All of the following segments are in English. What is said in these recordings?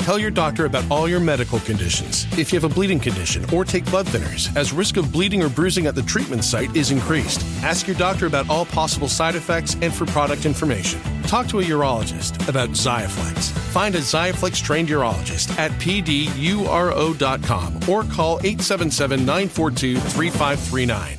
Tell your doctor about all your medical conditions, if you have a bleeding condition, or take blood thinners, as risk of bleeding or bruising at the treatment site is increased. Ask your doctor about all possible side effects and for product information. Talk to a urologist about Xiaflex. Find a Xiaflex-trained urologist at pduro.com or call 877-942-3539.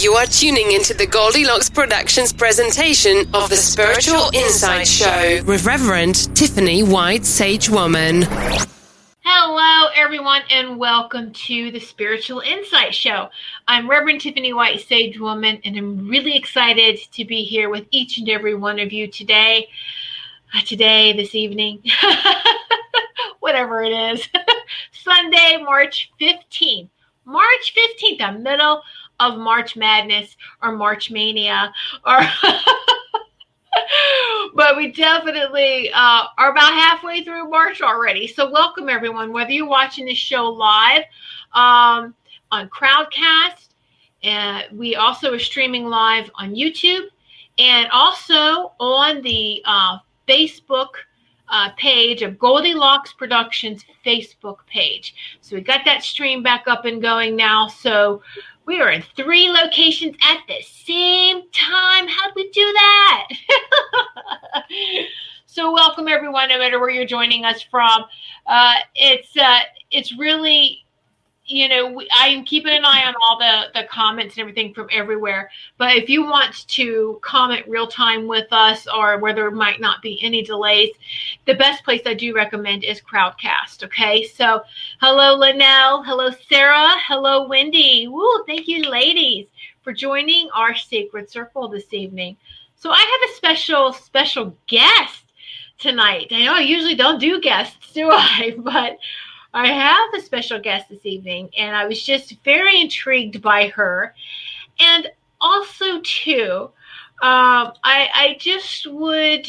You are tuning into the Goldilocks Productions presentation of the Spiritual Insight Show with Reverend Tiffany White Sage Woman. Hello, everyone, and welcome to the Spiritual Insight Show. I'm Reverend Tiffany White Sage Woman, and I'm really excited to be here with each and every one of you today. This evening, whatever it is, Sunday, March 15th. March 15th, the middle of March Madness or March Mania, or but we definitely are about halfway through March already. So welcome everyone, whether you're watching this show live on Crowdcast, and we also are streaming live on YouTube and also on the Facebook page of Goldilocks Productions Facebook page. So we got that stream back up and going now. So we are in 3 locations at the same time. How'd we do that? So welcome everyone, no matter where you're joining us from. It's really, I am keeping an eye on all the comments and everything from everywhere. But if you want to comment real time with us, or where there might not be any delays, the best place I do recommend is Crowdcast. Okay, so hello Linnell, hello Sarah, hello Wendy. Woo, thank you ladies for joining our Sacred Circle this evening. So I have a special guest tonight. I know I usually don't do guests, do I? But I have a special guest this evening, and I was just very intrigued by her. And also, too, I just would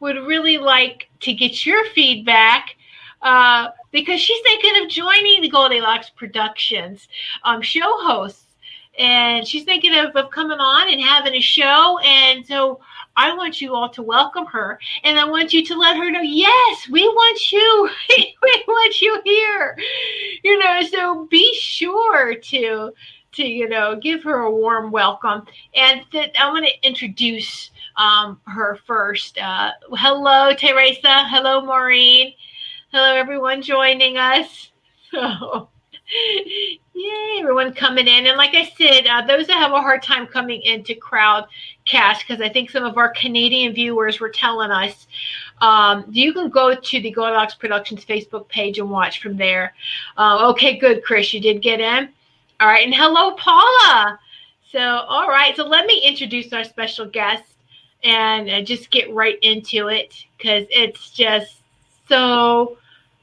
really like to get your feedback, because she's thinking of joining the Goldilocks Productions show hosts. And she's thinking of coming on and having a show. And so I want you all to welcome her. And I want you to let her know, yes, we want you. We want you here. So be sure to give her a warm welcome. And I want to introduce her first. Hello, Teresa. Hello, Maureen. Hello, everyone joining us. Yay, everyone coming in. And like I said, those that have a hard time coming into Crowdcast, because I think some of our Canadian viewers were telling us, you can go to the Goldilocks Productions Facebook page and watch from there. Okay, good, Chris, you did get in. All right, and hello, Paula. So, all right, so let me introduce our special guest and just get right into it, because it's just so...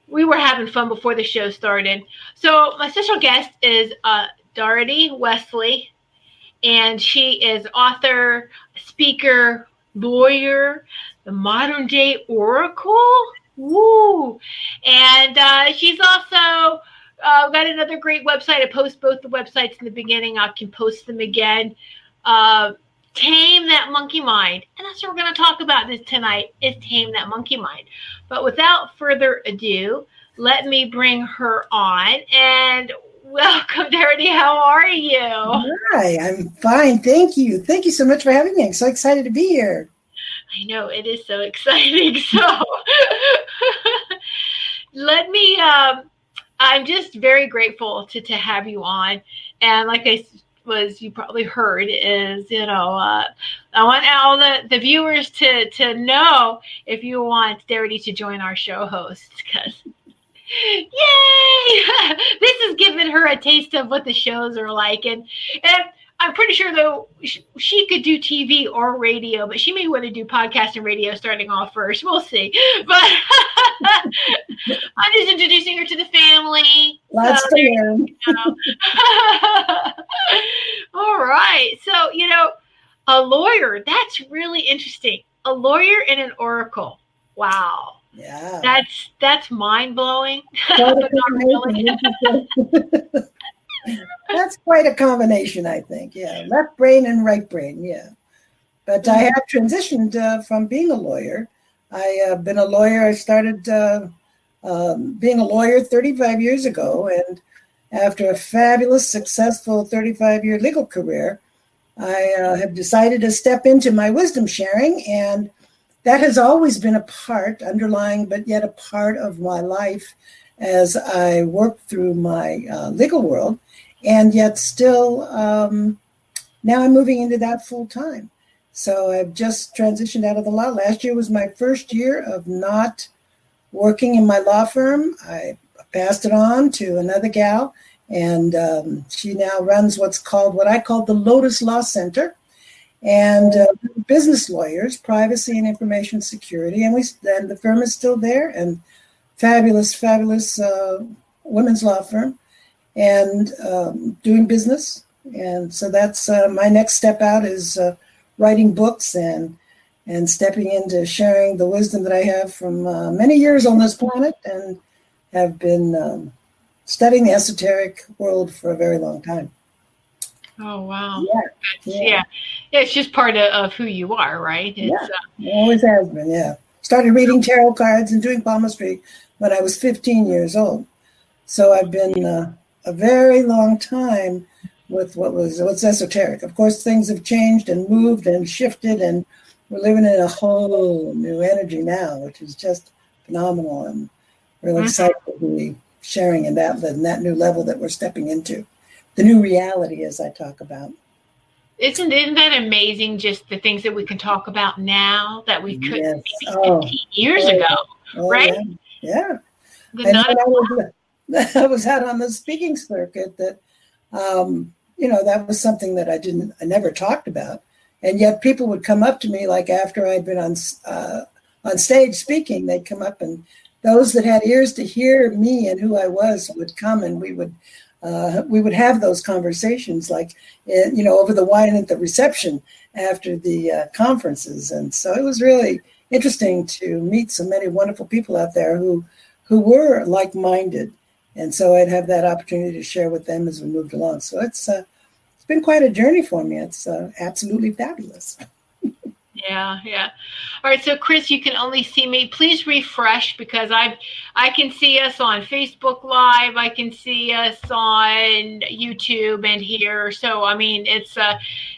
We were having fun before the show started. So my special guest is Doherty Wesley, and she is author, speaker, lawyer, the modern day oracle. Woo! And she's also got another great website. I post both the websites in the beginning. I can post them again. Tame That Monkey Mind. And that's what we're going to talk about this tonight, is Tame That Monkey Mind. But without further ado, let me bring her on. And welcome, Doherty. How are you? Hi, I'm fine. Thank you. Thank you so much for having me. I'm so excited to be here. I know. It is so exciting. So let me, I'm just very grateful to have you on. And like I said, you probably heard is, I want all the viewers to know, if you want Doherty to join our show hosts, because yay, this is giving her a taste of what the shows are like. And I'm pretty sure, though, she could do TV or radio, but she may want to do podcast and radio starting off first. We'll see. But I'm just introducing her to the family. Lots to learn. All right. So, a lawyer, that's really interesting. A lawyer and an oracle. Wow. Yeah. That's mind-blowing. That's quite a combination, I think. Yeah, left brain and right brain. Yeah, but I have transitioned from being a lawyer. I've been a lawyer. I started being a lawyer 35 years ago, and after a fabulous, successful 35-year legal career, I have decided to step into my wisdom sharing, and that has always been a part, underlying, but yet a part of my life as I work through my legal world. And yet still, now I'm moving into that full time. So I've just transitioned out of the law. Last year was my first year of not working in my law firm. I passed it on to another gal, and she now runs what I call the Lotus Law Center, and business lawyers, privacy and information security. And the firm is still there, and fabulous women's law firm. And doing business. And so that's my next step out is writing books and stepping into sharing the wisdom that I have from many years on this planet, and have been studying the esoteric world for a very long time. Oh, wow. Yeah. It's just part of who you are, right? It always has been, yeah. Started reading tarot cards and doing palmistry when I was 15 years old. So I've been... a very long time with what's esoteric. Of course, things have changed and moved and shifted and we're living in a whole new energy now, which is just phenomenal, and really excited to be sharing in that, and that new level that we're stepping into. The new reality, as I talk about. Isn't that amazing, just the things that we can talk about now that we couldn't maybe 15 years ago, right? Yeah. I was out on the speaking circuit that, that was something that I never talked about. And yet people would come up to me, like after I'd been on stage speaking, they'd come up, and those that had ears to hear me and who I was would come, and we would have those conversations, like, over the wine at the reception after the conferences. And so it was really interesting to meet so many wonderful people out there who were like-minded. And so I'd have that opportunity to share with them as we moved along. So it's been quite a journey for me. It's absolutely fabulous. Yeah. All right. So, Chris, you can only see me. Please refresh, because I can see us on Facebook Live. I can see us on YouTube and here. So, I mean, it's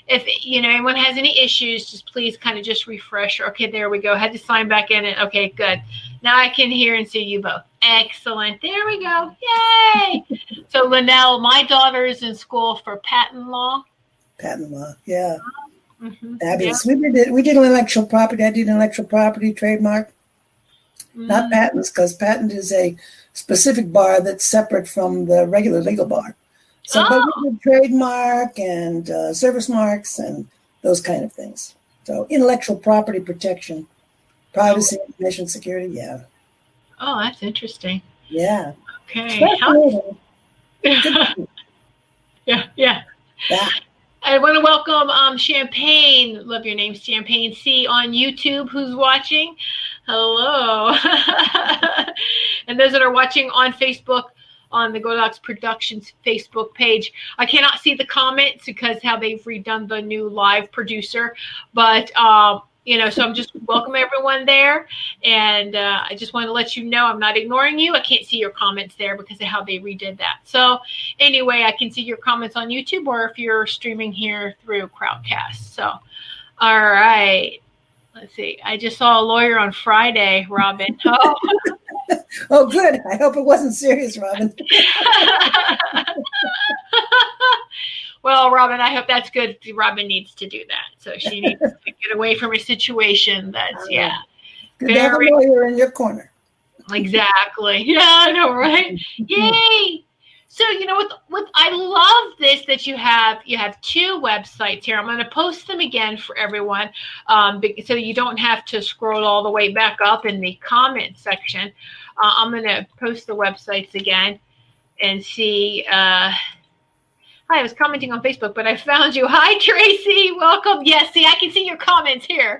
if anyone has any issues, just please kind of just refresh. Okay, there we go. I had to sign back in. And okay, good. Now I can hear and see you both. Excellent. There we go. Yay. So, Linnell, my daughter is in school for patent law. Patent law. Yeah. Mm-hmm. Fabulous. Yeah. We did intellectual property. I did intellectual property, trademark, not patents, because patent is a specific bar that's separate from the regular legal bar. So we did trademark and service marks and those kind of things. So intellectual property protection, privacy, information security. Yeah. Oh, that's interesting. Yeah. Okay. Yeah. I want to welcome Champagne, love your name, Champagne C, on YouTube, who's watching. Hello. And those that are watching on Facebook, on the Goldilocks Productions Facebook page. I cannot see the comments because how they've redone the new live producer. But, so I'm just welcome everyone there. And I just want to let you know I'm not ignoring you. I can't see your comments there because of how they redid that. So anyway, I can see your comments on YouTube or if you're streaming here through Crowdcast. So, all right. Let's see. I just saw a lawyer on Friday, Robin. Oh, good. I hope it wasn't serious, Robin. Well, Robin, I hope that's good. Robin needs to do that. So she needs to get away from a situation that's, Good to have a lawyer in your corner. Exactly. Yeah, I know, right? Yay! So, I love this that you have two websites here. I'm going to post them again for everyone so you don't have to scroll all the way back up in the comment section. I'm going to post the websites again and see... Hi, I was commenting on Facebook, but I found you. Hi, Tracy. Welcome. Yes, see, I can see your comments here.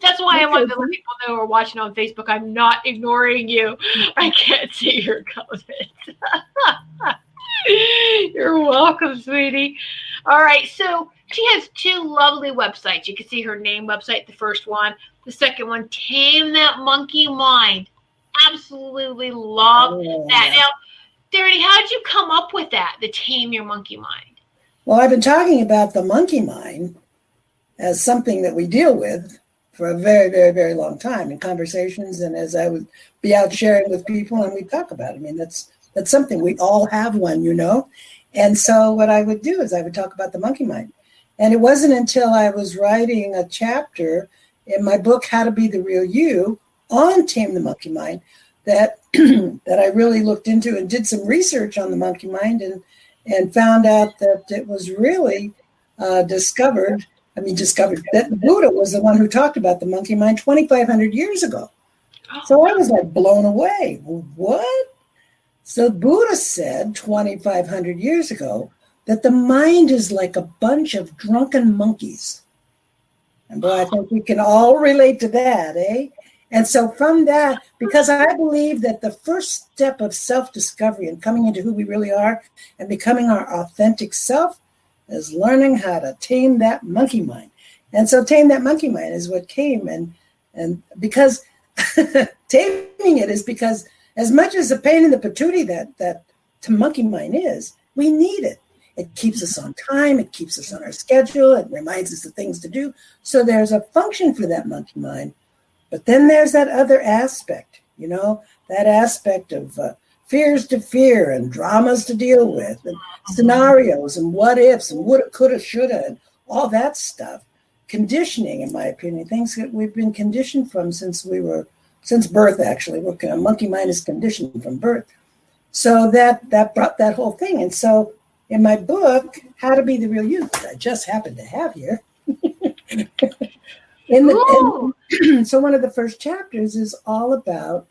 That's why I wanted to let people know who are watching on Facebook. I'm not ignoring you. I can't see your comments. You're welcome, sweetie. All right, so she has two lovely websites. You can see her name website, the first one. The second one, Tame That Monkey Mind. Absolutely love that. Now, Doherty, how did you come up with that, the Tame Your Monkey Mind? Well, I've been talking about the monkey mind as something that we deal with for a very, very, very long time in conversations, and as I would be out sharing with people, and we talk about it. I mean, that's something. We all have one, And so what I would do is I would talk about the monkey mind. And it wasn't until I was writing a chapter in my book, How to Be the Real You, on Tame the Monkey Mind, that I really looked into and did some research on the monkey mind and found out that it was really discovered that Buddha was the one who talked about the monkey mind 2,500 years ago. So I was like blown away. What? So Buddha said 2,500 years ago that the mind is like a bunch of drunken monkeys. And boy, I think we can all relate to that, eh? And so from that, because I believe that the first step of self-discovery and coming into who we really are and becoming our authentic self is learning how to tame that monkey mind. And so Tame That Monkey Mind is what came. And because taming it is because as much as the pain in the patootie that monkey mind is, we need it. It keeps us on time. It keeps us on our schedule. It reminds us of things to do. So there's a function for that monkey mind. But then there's that other aspect, you know, that aspect of fears to fear and dramas to deal with and scenarios and what ifs and woulda, coulda, shoulda, and all that stuff. Conditioning, in my opinion, things that we've been conditioned from since birth, actually. A monkey mind is conditioned from birth. So that brought that whole thing. And so in my book, How to Be the Real You, that I just happened to have here. So one of the first chapters is all about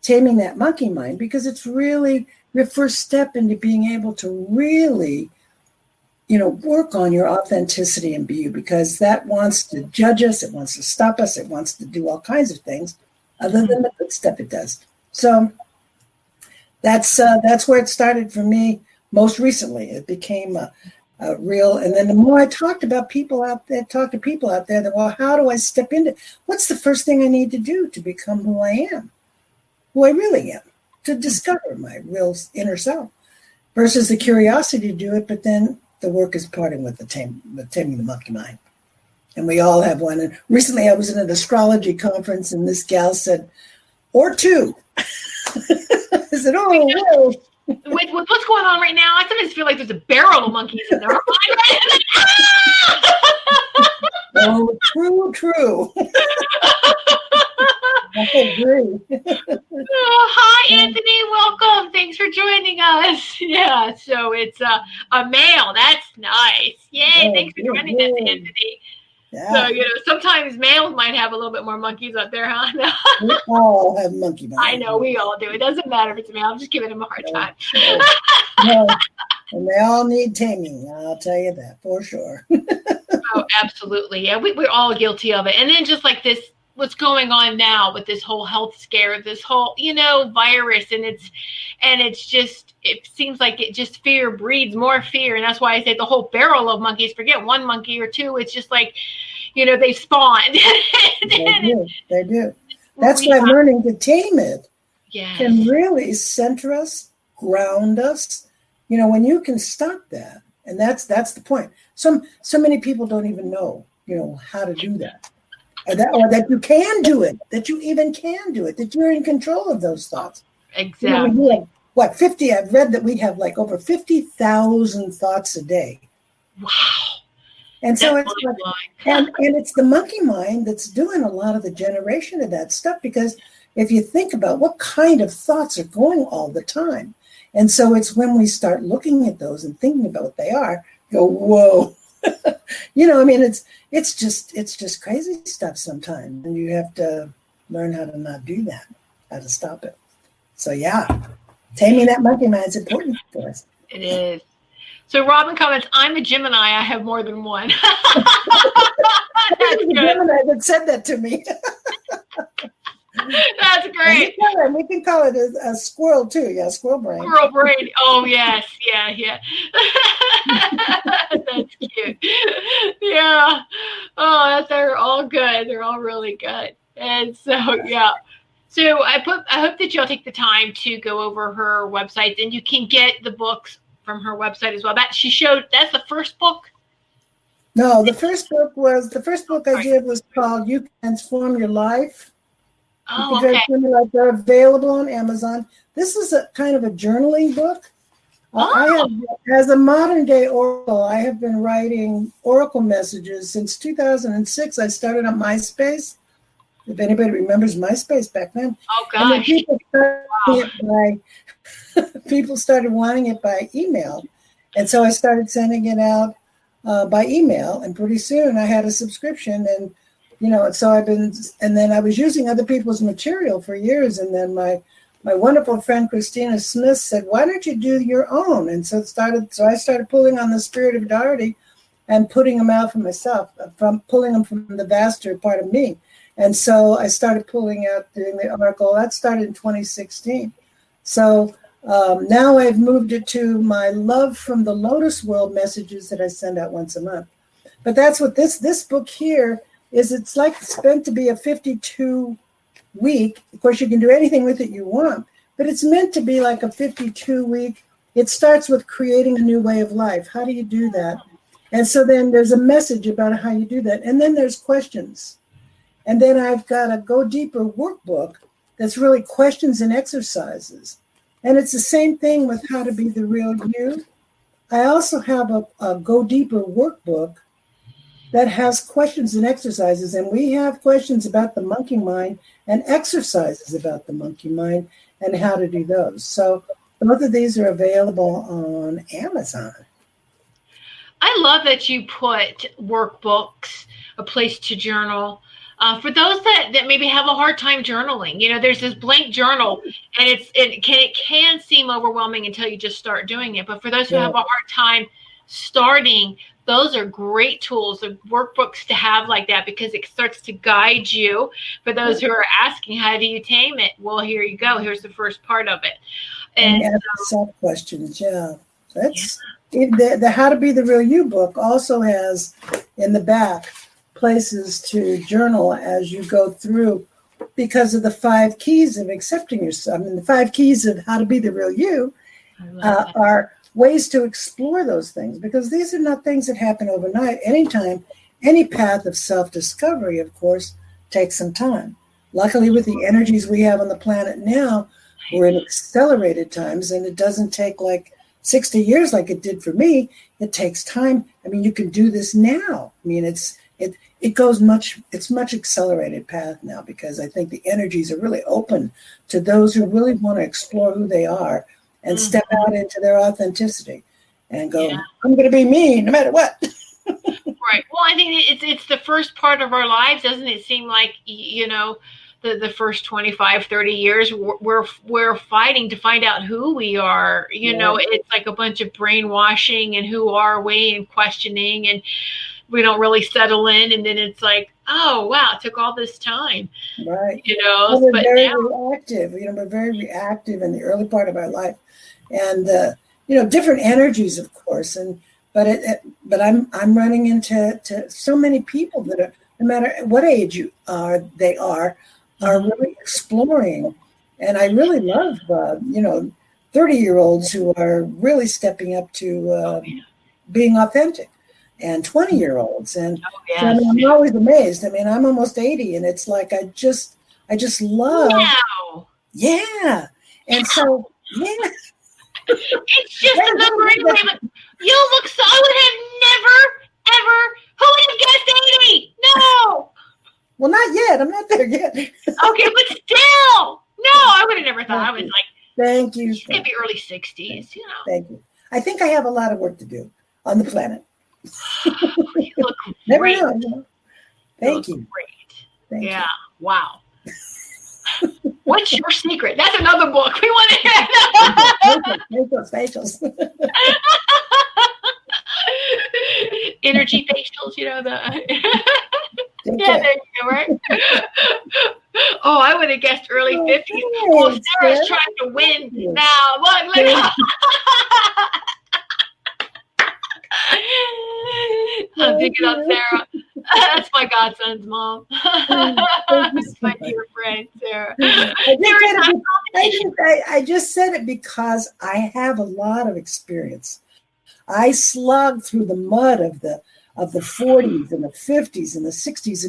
taming that monkey mind, because it's really your first step into being able to really, you know, work on your authenticity and be you, because that wants to judge us. It wants to stop us. It wants to do all kinds of things other than the good stuff it does. So that's where it started for me. Most recently, it became a real. And then the more I talked to people out there, that, well, how do I step into what's the first thing I need to do to become who I am, who I really am, to discover my real inner self, versus the curiosity to do it. But then the work is parting with taming the monkey mind. And we all have one. And recently I was in an astrology conference, and this gal said, or two. I said, oh, whoa. With what's going on right now, I sometimes feel like there's a barrel of monkeys in there. Oh, true. I agree. Hi, Anthony. Welcome. Thanks for joining us. Yeah, so it's a male. That's nice. Yay. Oh, thanks for joining us, Anthony. Yeah. So, you know, sometimes males might have a little bit more monkeys up there, huh? No. We all have monkey minds. I know, we all do. It doesn't matter if it's a male. I'm just giving them a hard time. No. And they all need taming. I'll tell you that for sure. Oh, absolutely. Yeah, we're all guilty of it. And then just like this, what's going on now with this whole health scare, this whole, you know, virus. And it's just, it seems like it just fear breeds more fear. And that's why I say the whole barrel of monkeys, forget one monkey or two. It's just like, you know, they spawn. They do. That's why learning to tame it can really center us, ground us. You know, when you can stop that, and that's the point. So many people don't even know, you know, how to do that. Or that you can do it, that you even can do it, that you're in control of those thoughts. Exactly. You know, I've read that we have like over 50,000 thoughts a day. Wow. And so and it's the monkey mind that's doing a lot of the generation of that stuff, because if you think about what kind of thoughts are going all the time. And so it's when we start looking at those and thinking about what they are, go, whoa. You know, I mean, it's just crazy stuff sometimes, and you have to learn how to not do that, how to stop it. So yeah, taming that monkey mind is important for us. It is. So Robin comments, "I'm a Gemini. I have more than one." That's good. Gemini that said that to me. That's great. We can call it a squirrel too. Yeah, squirrel brain. Squirrel brain. Oh yes, yeah. That's cute. Yeah. Oh, they're all good. They're all really good. And so yeah. So I hope that y'all take the time to go over her website, and you can get the books from her website as well. That's the first book. No, the first book I did was called "You Transform Your Life." Oh, okay. They're available on Amazon. This is a kind of a journaling book. As a modern day oracle, I have been writing oracle messages since 2006. I started on MySpace. If anybody remembers MySpace back then. Oh, gosh. People started wanting it by email. And so I started sending it out by email. And pretty soon I had a subscription, and you know, so I was using other people's material for years. And then my wonderful friend, Christina Smith, said, why don't you do your own? And so I started pulling on the spirit of Doherty and putting them out for myself, pulling them from the vaster part of me. And so I started pulling out, doing the oracle. That started in 2016. So now I've moved it to my Love from the Lotus World messages that I send out once a month. But that's what this book here is. It's like it's meant to be a 52-week. Of course, you can do anything with it you want, but it's meant to be like a 52-week It starts with creating a new way of life. How do you do that? And so then there's a message about how you do that. And then there's questions. And then I've got a Go Deeper workbook that's really questions and exercises. And it's the same thing with How to Be the Real You. I also have a Go Deeper workbook that has questions and exercises. And we have questions about the monkey mind and exercises about the monkey mind and how to do those. So both of these are available on Amazon. I love that you put workbooks, a place to journal. For those that maybe have a hard time journaling, you know, there's this blank journal, and it can seem overwhelming until you just start doing it. But for those who have a hard time starting, those are great tools, the workbooks to have like that, because it starts to guide you. For those who are asking, how do you tame it? Well, here you go. Here's the first part of it. And sub-questions, The How to Be the Real You book also has in the back places to journal as you go through, because of the 5 keys of accepting yourself. I mean, the 5 keys of How to Be the Real You are ways to explore those things, because these are not things that happen overnight. Anytime, any path of self-discovery, of course, takes some time. Luckily, with the energies we have on the planet now, we're in accelerated times, and it doesn't take like 60 years like it did for me. It takes time. I mean, you can do this now. I mean, it's much accelerated path now, because I think the energies are really open to those who really want to explore who they are and step out into their authenticity and go, I'm going to be me no matter what. Right. Well, I think it's the first part of our lives. Doesn't it seem like, you know, the first 25, 30 years, we're fighting to find out who we are. You know, it's like a bunch of brainwashing and who are we and questioning, and we don't really settle in. And then it's like, oh, wow, it took all this time. Right. You know, well, we're reactive. You know, we're very reactive in the early part of our life, and, you know, different energies, of course. And, but I'm running into so many people that are, no matter what age you are, they are really exploring. And I really love, you know, 30-year-olds who are really stepping up to being authentic. And 20-year-olds, and so, I mean, I'm always amazed. I mean, I'm almost 80, and it's like I just love. Wow. Yeah, and so it's just a number. Anyway, you look so. I would have never ever. Who would have guessed 80? No. Well, not yet. I'm not there yet. Okay, but still, no, I would have never thought. I was like, thank you. It's gonna be early 60s. You know. Thank you. I think I have a lot of work to do on the planet. You look great. Never know. Thank you. Great. Thank you. Wow. What's your secret? That's another book. We want to hear that. Facials. Energy facials, you know, there you go, right? Oh, I would have guessed early 50s. Well, Sarah's trying to win now. Look. I'm picking up Sarah. That's my godson's mom. That's my dear friend, Sarah. I just said it because I have a lot of experience. I slogged through the mud of the 40s and the 50s and the 60s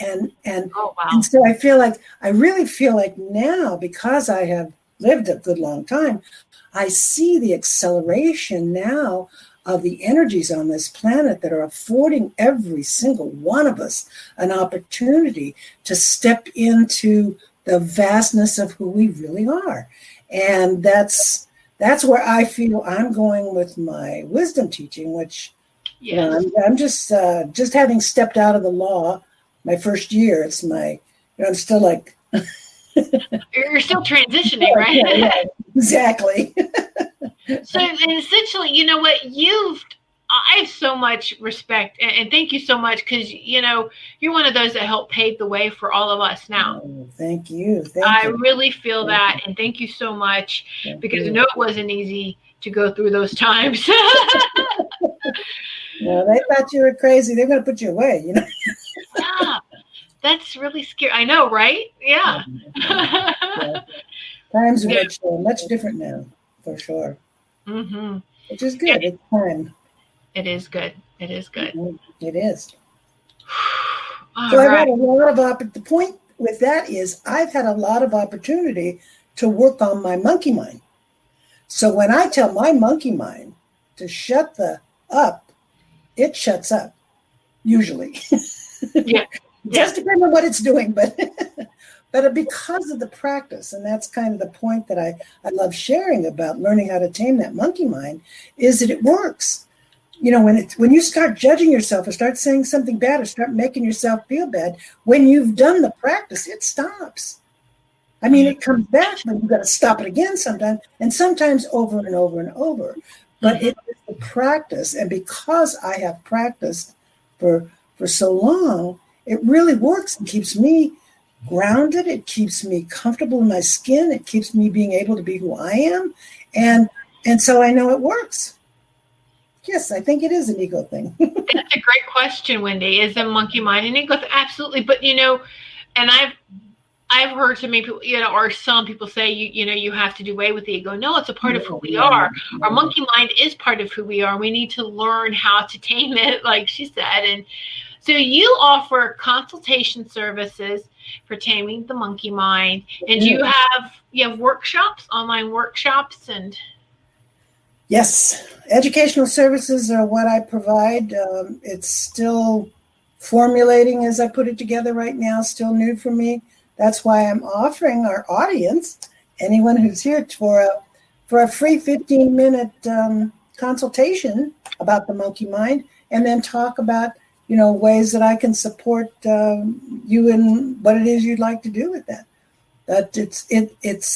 and oh, wow. And so I really feel like now, because I have lived a good long time, I see the acceleration now of the energies on this planet that are affording every single one of us an opportunity to step into the vastness of who we really are. And that's where I feel I'm going with my wisdom teaching, which I'm just having stepped out of the law my first year. It's my, you know, I'm still like. You're still transitioning, right? Yeah, exactly. So essentially, you know what, I have so much respect, and thank you so much, because, you know, you're one of those that helped pave the way for all of us now. Oh, thank you. I really feel that. And thank you so much, because I know it wasn't easy to go through those times. No, they thought you were crazy. They're going to put you away, you know. Yeah, that's really scary. I know, right? Yeah. Times are much different now, for sure. Mm-hmm. Which is good. It's fun. It is good. It is good. It is. So I've had a lot of the point with that is I've had a lot of opportunity to work on my monkey mind. So when I tell my monkey mind to shut the up, it shuts up usually. Yeah. Just depending on what it's doing, but because of the practice, and that's kind of the point that I love sharing about learning how to tame that monkey mind, is that it works. You know, when you start judging yourself or start saying something bad or start making yourself feel bad, when you've done the practice, it stops. I mean, it comes back, but you've got to stop it again sometimes, and sometimes over and over and over. But it is the practice, and because I have practiced for so long, it really works and keeps me grounded. It keeps me comfortable in my skin. It keeps me being able to be who I am. And so I know it works. Yes, I think it is an ego thing. That's a great question, Wendy. Is the monkey mind an ego? Absolutely. But, you know, and I've heard so many people, you know, or some people say, you know, you have to do away with the ego. No, it's a part of who we are. Our monkey mind is part of who we are. We need to learn how to tame it, like she said. And so you offer consultation services for taming the monkey mind, and you have workshops, online workshops, and yes, educational services are what I provide. It's still formulating as I put it together right now. Still new for me. That's why I'm offering our audience, anyone who's here, for a free 15-minute consultation about the monkey mind, and then talk about, you know, ways that I can support you in what it is you'd like to do with that. It's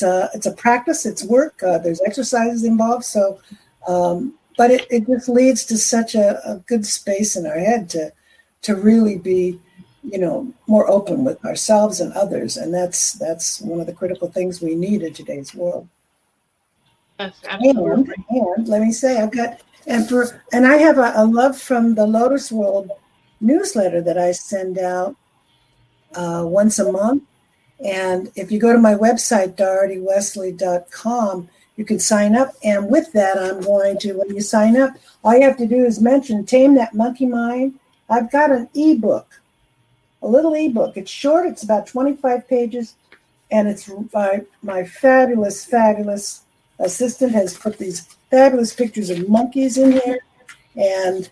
a practice. It's work. There's exercises involved. So, but it just leads to such a good space in our head to really be, you know, more open with ourselves and others. And that's one of the critical things we need in today's world. Yes, absolutely. And let me say, I have a Love from the Lotus World newsletter that I send out once a month. And if you go to my website, dohertywesley.com, you can sign up. And with that, I'm going to, when you sign up, all you have to do is mention Tame That Monkey Mind. I've got an ebook, a little ebook. It's short. It's about 25 pages. And it's by my fabulous, fabulous assistant has put these fabulous pictures of monkeys in here. And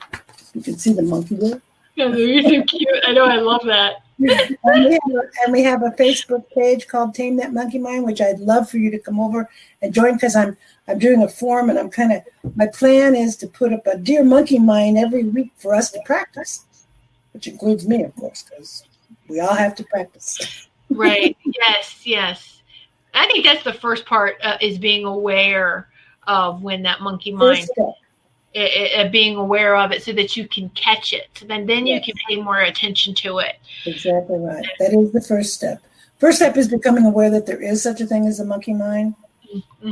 you can see the monkey there. Yeah, they're so cute. I know. I love that. And we have a Facebook page called Tame That Monkey Mind, which I'd love for you to come over and join, because I'm doing a forum, and I'm my plan is to put up a Dear Monkey Mind every week for us to practice, which includes me, of course, because we all have to practice. Right. Yes. I think that's the first part is being aware of when that monkey mind. Being aware of it so that you can catch it. So then you can pay more attention to it. Exactly right. That is the first step. First step is becoming aware that there is such a thing as a monkey mind,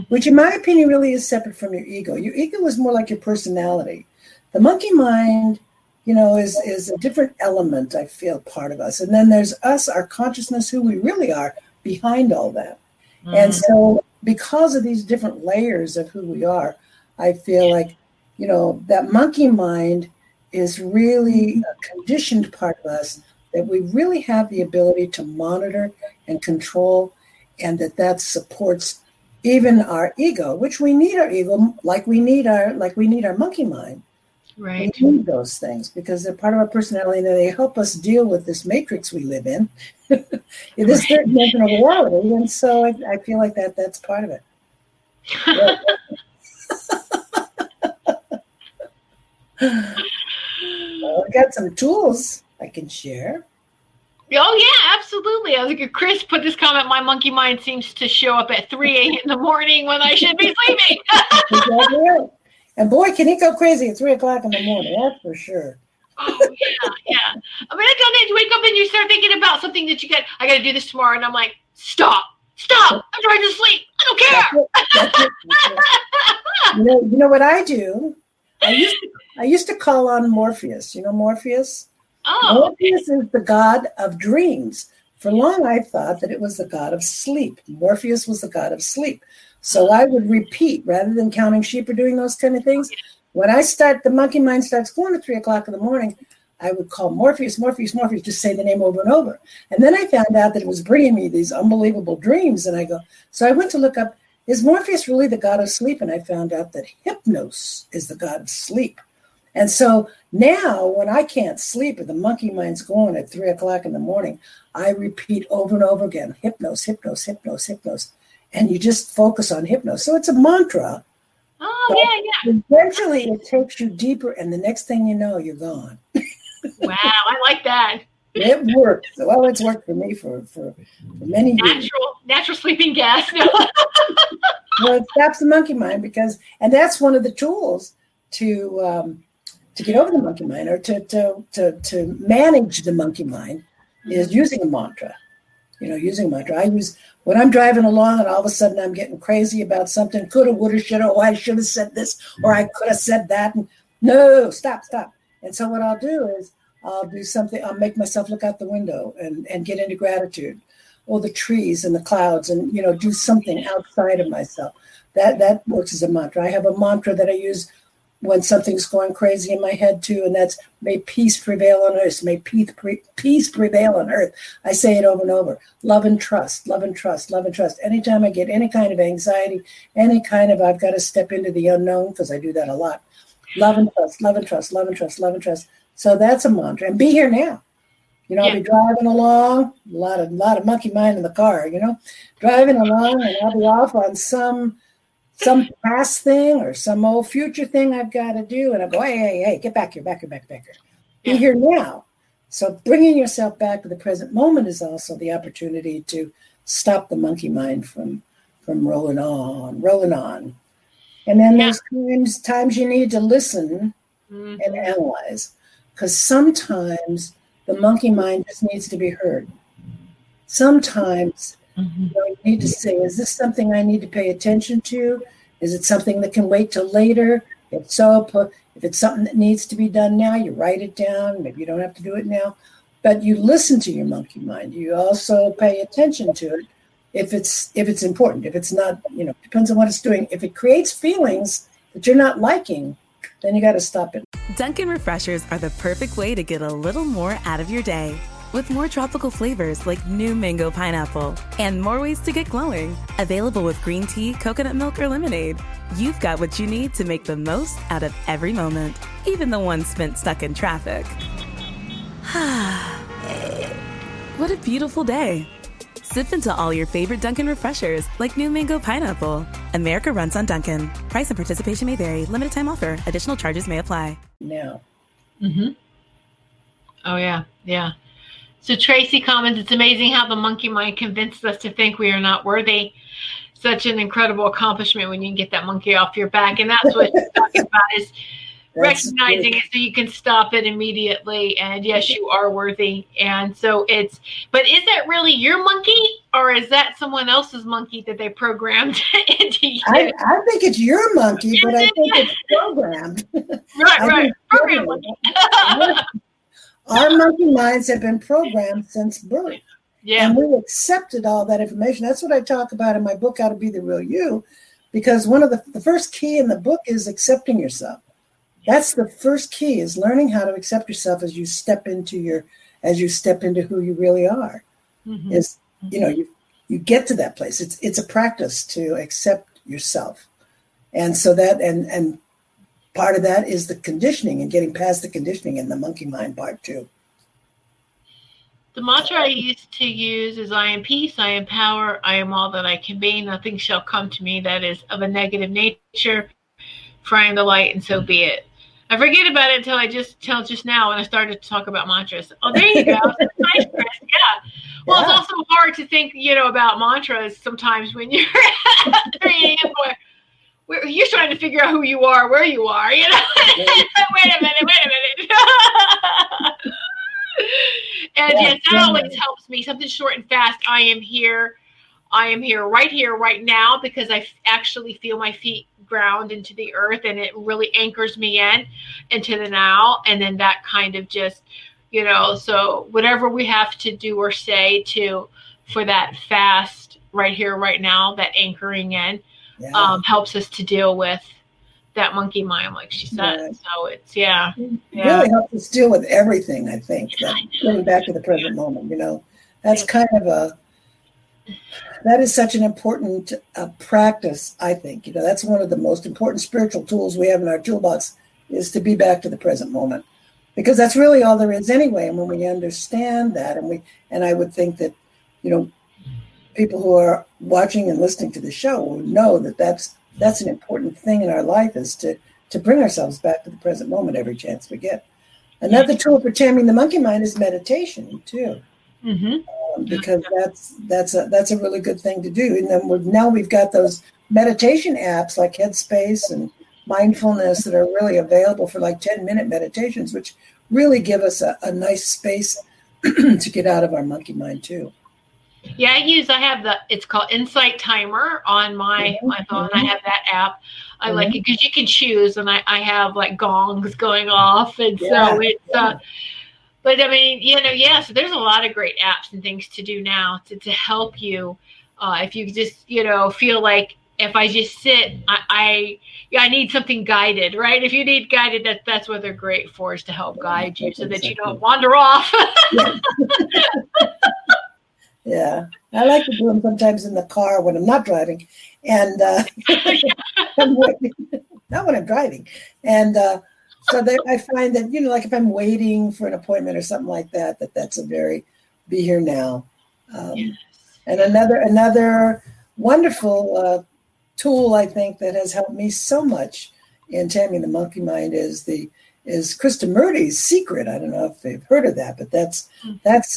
which in my opinion really is separate from your ego. Your ego is more like your personality. The monkey mind, you know, is a different element, I feel, part of us. And then there's us, our consciousness, who we really are behind all that. Mm-hmm. And so because of these different layers of who we are, I feel like, you know, that monkey mind is really a conditioned part of us that we really have the ability to monitor and control, and that supports even our ego, which we need our ego like we need our monkey mind. Right. We need those things because they're part of our personality, and they help us deal with this matrix we live in, this third dimensional reality. And so I feel like that's part of it. Yeah. Well, I've got some tools I can share. Oh, yeah, absolutely. I was like, Chris put this comment, my monkey mind seems to show up at 3 a.m. in the morning when I should be sleeping. Exactly right. And boy, can it go crazy at 3 o'clock in the morning, that's for sure. Oh, yeah. I mean, I don't need to wake up and you start thinking about something that I got to do this tomorrow. And I'm like, stop. I'm trying to sleep. I don't care. That's it. You know what I do? I used to call on Morpheus. You know Morpheus? Oh, Morpheus is the god of dreams. For long, I thought that it was the god of sleep. Morpheus was the god of sleep. So I would repeat rather than counting sheep or doing those kind of things. When I start, the monkey mind starts going at 3 o'clock in the morning, I would call Morpheus, Morpheus, Morpheus, just say the name over and over. And then I found out that it was bringing me these unbelievable dreams. And I go, so I went to look up, is Morpheus really the god of sleep? And I found out that Hypnos is the god of sleep. And so now when I can't sleep or the monkey mind's going at 3 o'clock in the morning, I repeat over and over again, Hypnos, Hypnos, Hypnos, Hypnos. And you just focus on Hypnos. So it's a mantra. Oh, yeah, yeah. Eventually it takes you deeper. And the next thing you know, you're gone. Wow, I like that. It worked. Well, it's worked for me for many years. Natural sleeping gas. Well, it stops the monkey mind because that's one of the tools to get over the monkey mind or to manage the monkey mind is using a mantra. You know, using a mantra. I use when I'm driving along and all of a sudden I'm getting crazy about something. Coulda, woulda, shoulda. Oh, I should have said this or I could have said that. And no, stop. And so what I'll do is I'll do something. I'll make myself look out the window and get into gratitude or the trees and the clouds and, you know, do something outside of myself. That works as a mantra. I have a mantra that I use when something's going crazy in my head, too, and that's may peace prevail on earth. May peace prevail on earth. I say it over and over. Love and trust, love and trust, love and trust. Anytime I get any kind of anxiety, any kind of I've got to step into the unknown, because I do that a lot. Love and trust, love and trust, love and trust, love and trust. So that's a mantra. And be here now. You know, yeah. I'll be driving along, a lot of monkey mind in the car, you know, driving along, and I'll be off on some past thing or some old future thing I've got to do. And I'll go, hey, get back here. Yeah. Be here now. So bringing yourself back to the present moment is also the opportunity to stop the monkey mind from rolling on. And then there's times you need to listen and analyze, because sometimes the monkey mind just needs to be heard. Sometimes you know, you need to say, is this something I need to pay attention to? Is it something that can wait till later? If so, if it's something that needs to be done now, you write it down. Maybe you don't have to do it now. But you listen to your monkey mind. You also pay attention to it. If it's important, if it's not, you know, depends on what it's doing. If it creates feelings that you're not liking, then you got to stop it. Dunkin' Refreshers are the perfect way to get a little more out of your day with more tropical flavors like new mango pineapple and more ways to get glowing. Available with green tea, coconut milk, or lemonade. You've got what you need to make the most out of every moment, even the one spent stuck in traffic. What a beautiful day. Sip into all your favorite Dunkin' Refreshers, like new mango pineapple. America runs on Dunkin'. Price and participation may vary. Limited time offer. Additional charges may apply. No. Mm-hmm. Oh, yeah. Yeah. So Tracy comments, it's amazing how the monkey mind convinces us to think we are not worthy. Such an incredible accomplishment when you can get that monkey off your back. And that's what she's talking about is recognizing it so you can stop it immediately. And yes, you are worthy. And so but is that really your monkey or is that someone else's monkey that they programmed into you? I think it's your monkey, but I think it's programmed. Right. Programmed monkey. Our monkey minds have been programmed since birth. Yeah. And we accepted all that information. That's what I talk about in my book, How to Be the Real You, because one of the first key in the book is accepting yourself. That's the first key, is learning how to accept yourself as you step into who you really are. Mm-hmm. Is, you know, you get to that place. It's a practice to accept yourself. And so that and part of that is the conditioning and getting past the conditioning and the monkey mind part too. The mantra I used to use is I am peace, I am power, I am all that I can be, nothing shall come to me that is of a negative nature, for I am the light and so be it. I forget about it until just now when I started to talk about mantras. Oh, there you go. Nice, Chris. Yeah. Well, yeah. It's also hard to think, you know, about mantras sometimes when you're at 3 a.m. where you're trying to figure out who you are, where you are, you know. Wait a minute. And yes, that always helps me. Something short and fast. I am here right now, because I actually feel my feet ground into the earth and it really anchors me into the now. And then that kind of just, you know, so whatever we have to do or say for that fast right here, right now, that anchoring in, yeah. Helps us to deal with that monkey mind, like she said. Yeah. So it's, It really helps us deal with everything, I think. Yeah, going back to the present moment, you know, that's kind of that is such an important practice, I think. You know, that's one of the most important spiritual tools we have in our toolbox is to be back to the present moment, because that's really all there is anyway. And when we understand that, and I would think that, you know, people who are watching and listening to the show will know that that's an important thing in our life, is to bring ourselves back to the present moment every chance we get. Another tool for taming the monkey mind is meditation too. Mm-hmm. Because that's a really good thing to do. And then we've got those meditation apps like Headspace and Mindfulness that are really available for like 10-minute meditations, which really give us a nice space to get out of our monkey mind too. Yeah, it's called Insight Timer on my phone. I have that app. I like it because you can choose, and I have like gongs going off, and so it's. Yeah. But I mean, you know, so there's a lot of great apps and things to do now to help you. If you just, you know, feel like if I just sit, I need something guided, right? If you need guided, that's what they're great for, is to help guide you so that you don't wander off. Yeah, I like to do them sometimes in the car when I'm not driving, and not when I'm driving. And so I find that, you know, like if I'm waiting for an appointment or something like that, that's a very be here now. And another wonderful tool I think that has helped me so much in taming the monkey mind is Krishnamurti's Secret. I don't know if they've heard of that, but that's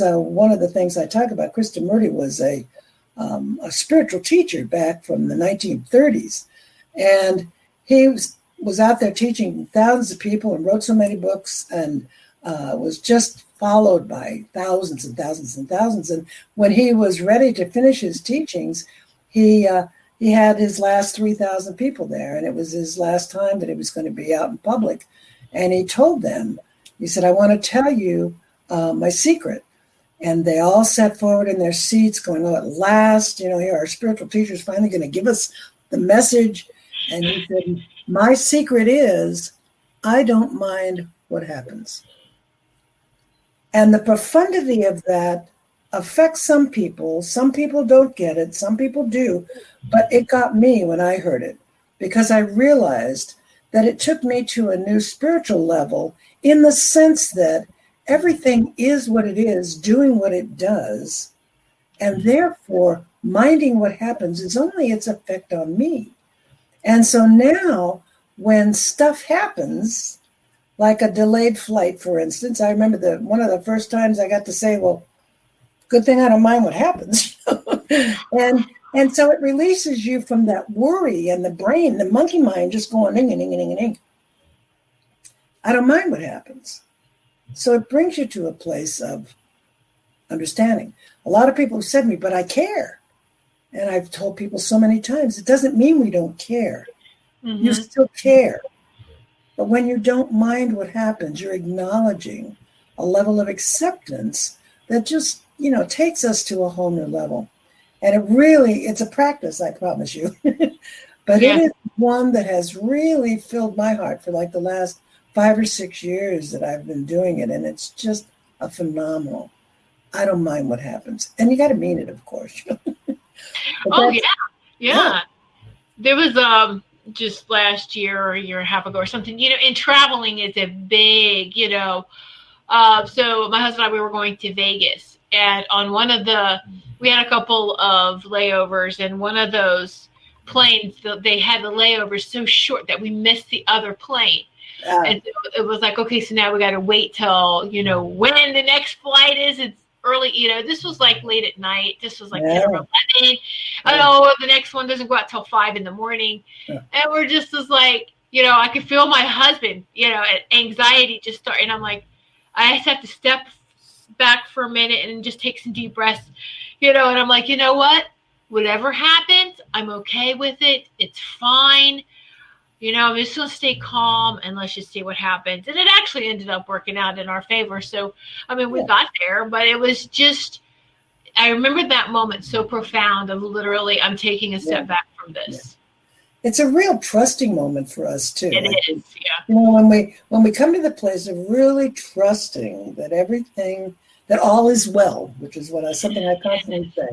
one of the things I talk about. Krishnamurti was a spiritual teacher back from the 1930s. And he was out there teaching thousands of people and wrote so many books and was just followed by thousands and thousands and thousands. And when he was ready to finish his teachings, he had his last 3,000 people there. And it was his last time that he was going to be out in public. And he told them, he said, I want to tell you my secret. And they all sat forward in their seats going, oh, at last, you know, here our spiritual teacher's finally going to give us the message. And he said, my secret is I don't mind what happens. And the profundity of that affects some people. Some people don't get it. Some people do. But it got me when I heard it, because I realized that it took me to a new spiritual level, in the sense that everything is what it is, doing what it does, and therefore minding what happens is only its effect on me. And so now when stuff happens, like a delayed flight, for instance, I remember one of the first times I got to say, well, good thing I don't mind what happens. And so it releases you from that worry, and the brain, the monkey mind, just going ding, ding, ding, ding, ding. I don't mind what happens. So it brings you to a place of understanding. A lot of people have said to me, but I care. And I've told people so many times, it doesn't mean we don't care. Mm-hmm. You still care. But when you don't mind what happens, you're acknowledging a level of acceptance that just, you know, takes us to a whole new level. And it really, it's a practice, I promise you. But it is one that has really filled my heart for like the last 5 or 6 years that I've been doing it. And it's just a phenomenal, I don't mind what happens. And you got to mean it, of course. Yeah. There was just last year or a year and a half ago or something, you know, and traveling is a big, you know. So my husband and I, we were going to Vegas. And on one of we had a couple of layovers, and one of those planes, they had the layovers so short that we missed the other plane. Yeah. And so it was like, okay, so now we got to wait till, you know, when the next flight is. It's early, you know, this was like late at night. This was like 10 or 11. Yeah. Oh, the next one doesn't go out till 5 in the morning. Yeah. And we're just as like, you know, I could feel my husband, you know, anxiety just starting. I'm like, I just have to step back for a minute and just take some deep breaths, you know. And I'm like, you know what, whatever happens, I'm okay with it. It's fine. You know, I'm just going to stay calm and let's just see what happens. And it actually ended up working out in our favor. So, I mean, we got there, but it was just, I remember that moment so profound of literally, I'm taking a step back from this. It's a real trusting moment for us too. It is, yeah. You know, when we come to the place of really trusting that everything, that all is well, which is what something I constantly say.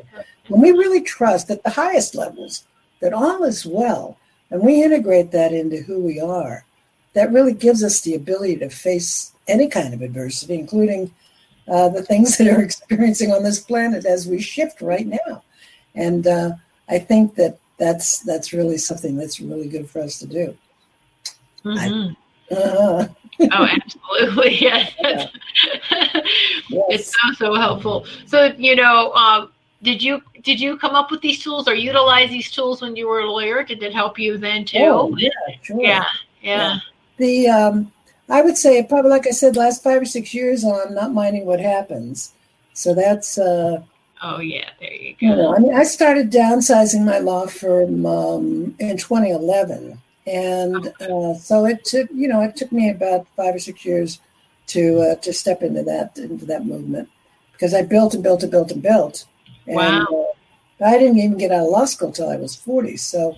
When we really trust at the highest levels that all is well, and we integrate that into who we are, that really gives us the ability to face any kind of adversity, including the things that are experiencing on this planet as we shift right now. And I think that that's really something that's really good for us to do. Mm-hmm. Oh, absolutely. Yes. Yeah. Yes. It's so helpful. So, you know, did you come up with these tools or utilize these tools when you were a lawyer? Did it help you then too? Oh, yeah, sure. Yeah. The I would say probably, like I said, last 5 or 6 years on not minding what happens. So that's oh yeah, there you go. You know, I mean, I started downsizing my law firm in 2011, and so it took me about 5 or 6 years to step into that movement, because I built. And, wow. I didn't even get out of law school till I was 40. So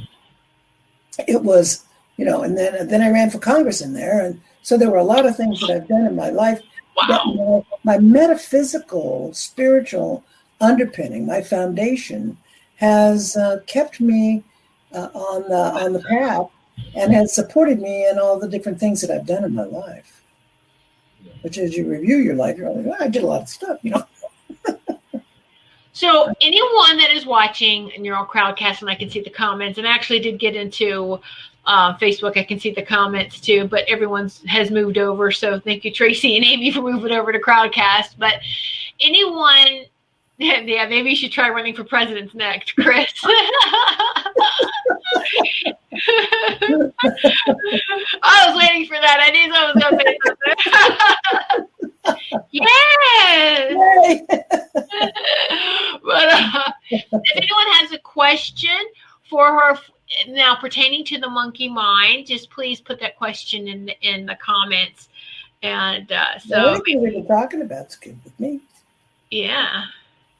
it was, you know, and then I ran for Congress in there. And so there were a lot of things that I've done in my life. Wow. That, you know, my metaphysical, spiritual underpinning, my foundation has kept me on the path and has supported me in all the different things that I've done in my life. Which, as you review your life, you're like, well, I did a lot of stuff, you know. So anyone that is watching, and you're on Crowdcast, and I can see the comments, and I actually did get into Facebook. I can see the comments too, but everyone has moved over. So thank you, Tracy and Amy, for moving over to Crowdcast. But anyone, yeah, maybe you should try running for president next, Chris. I was waiting for that. I knew someone was going to say something. Yes. But if anyone has a question for her now pertaining to the monkey mind, just please put that question in the comments. And so we're talking about it's good with me. Yeah.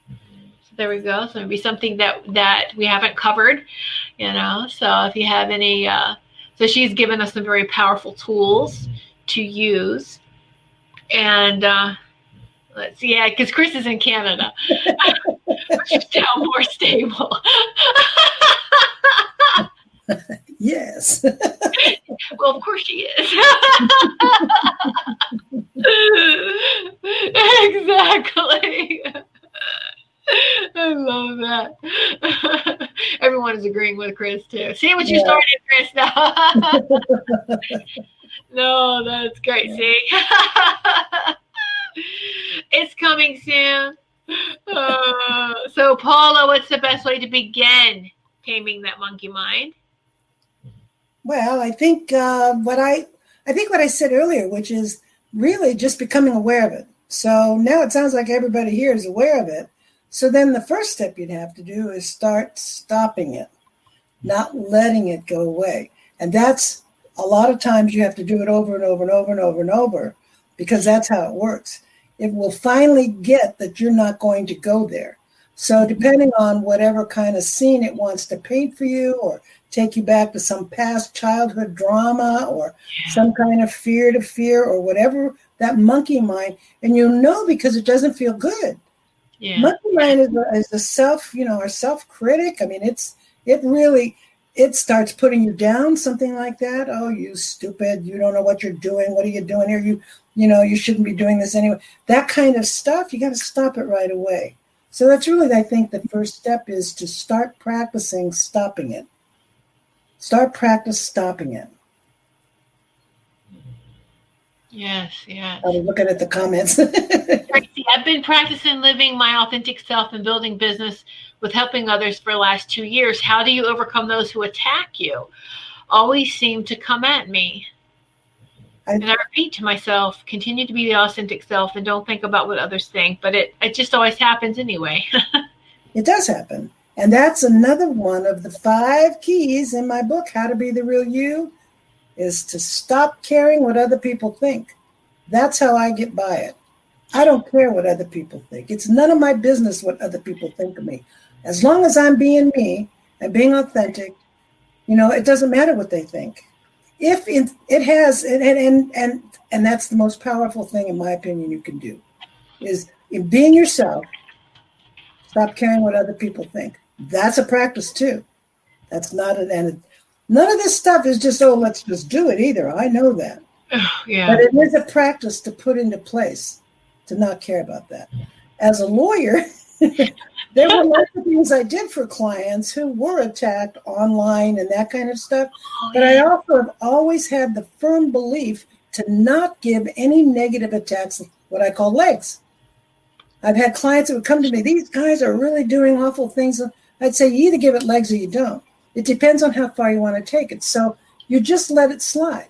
So there we go. So it'd be something that we haven't covered, you know. So if you have any, so she's given us some very powerful tools to use. And let's see, yeah, because Chris is in Canada. She's now more stable. Yes. Well, of course she is. Exactly. I love that. Everyone is agreeing with Chris, too. See what you started, Chris, now. No, that's great. Yeah. See, it's coming soon. So, Paula, what's the best way to begin taming that monkey mind? Well, I think what I said earlier, which is really just becoming aware of it. So now it sounds like everybody here is aware of it. So then the first step you'd have to do is start stopping it, not letting it go away, and that's. A lot of times you have to do it over and over and over and over and over, because that's how it works. It will finally get that you're not going to go there. So depending on whatever kind of scene it wants to paint for you, or take you back to some past childhood drama, or some kind of fear to fear, or whatever, that monkey mind, and you'll know because it doesn't feel good. Yeah. Monkey mind is a self, you know, our self-critic. I mean, it starts putting you down, something like that. Oh, you stupid. You don't know what you're doing. What are you doing here? You know, you shouldn't be doing this anyway. That kind of stuff, you got to stop it right away. So that's really, I think, the first step is to start practicing stopping it. Start practice stopping it. Yes. I'm looking at the comments. Tracy, I've been practicing living my authentic self and building business with helping others for the last 2 years. How do you overcome those who attack you? Always seem to come at me. And I repeat to myself, continue to be the authentic self and don't think about what others think. But it just always happens anyway. It does happen. And that's another one of the 5 keys in my book, How to Be the Real You, is to stop caring what other people think. That's how I get by it. I don't care what other people think. It's none of my business what other people think of me. As long as I'm being me and being authentic, You know, it doesn't matter what they think. If it has, and that's the most powerful thing, in my opinion, you can do, is in being yourself, stop caring what other people think. That's a practice too. That's not an end. None of this stuff is just, oh, let's just do it either. I know that. Oh, yeah. But it is a practice to put into place, to not care about that. As a lawyer, there were lots of things I did for clients who were attacked online and that kind of stuff. But I also have always had the firm belief to not give any negative attacks what I call legs. I've had clients that would come to me, these guys are really doing awful things. I'd say you either give it legs or you don't. It depends on how far you want to take it. So you just let it slide.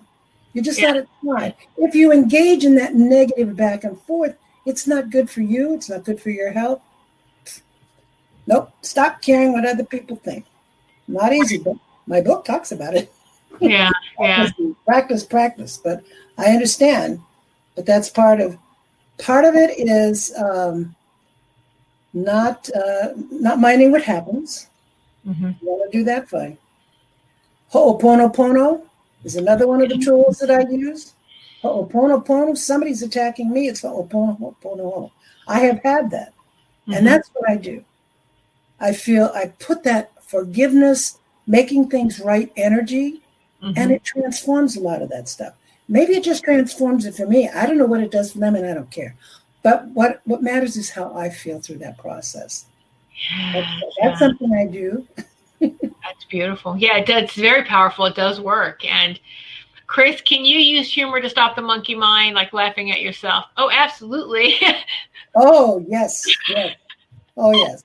You just let it slide. If you engage in that negative back and forth, it's not good for you. It's not good for your health. Nope. Stop caring what other people think. Not easy, but my book talks about it. Yeah, yeah. Practice. But I understand. But that's part of it is not minding what happens. Mm-hmm. You want to do that fine. Ho'oponopono is another one of the tools that I use. Ho'oponopono, somebody's attacking me, it's ho'oponopono. I have had that. Mm-hmm. And that's what I do. I put that forgiveness, making things right energy, mm-hmm. and it transforms a lot of that stuff. Maybe it just transforms it for me. I don't know what it does for them, and I don't care. But what matters is how I feel through that process. Yeah, that's something I do. That's beautiful. Yeah, it's very powerful. It does work. And Chris, can you use humor to stop the monkey mind, like laughing at yourself? Oh, absolutely. Oh, yes. Oh, yes.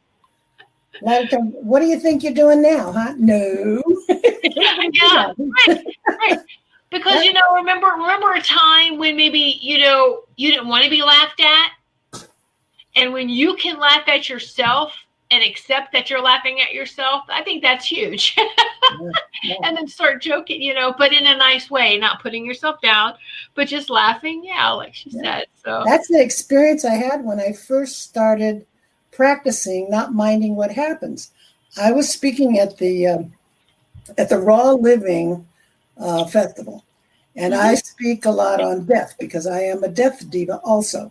A lot of times, what do you think you're doing now, huh? No. Yeah, right. Because, you know, remember a time when maybe, you know, you didn't want to be laughed at? And when you can laugh at yourself and accept that you're laughing at yourself, I think that's huge. Yeah. And then start joking, you know, but in a nice way, not putting yourself down, but just laughing. Yeah, like she said. So that's the experience I had when I first started practicing not minding what happens. I was speaking at the Raw Living Festival, and I speak a lot on death because I am a death diva also.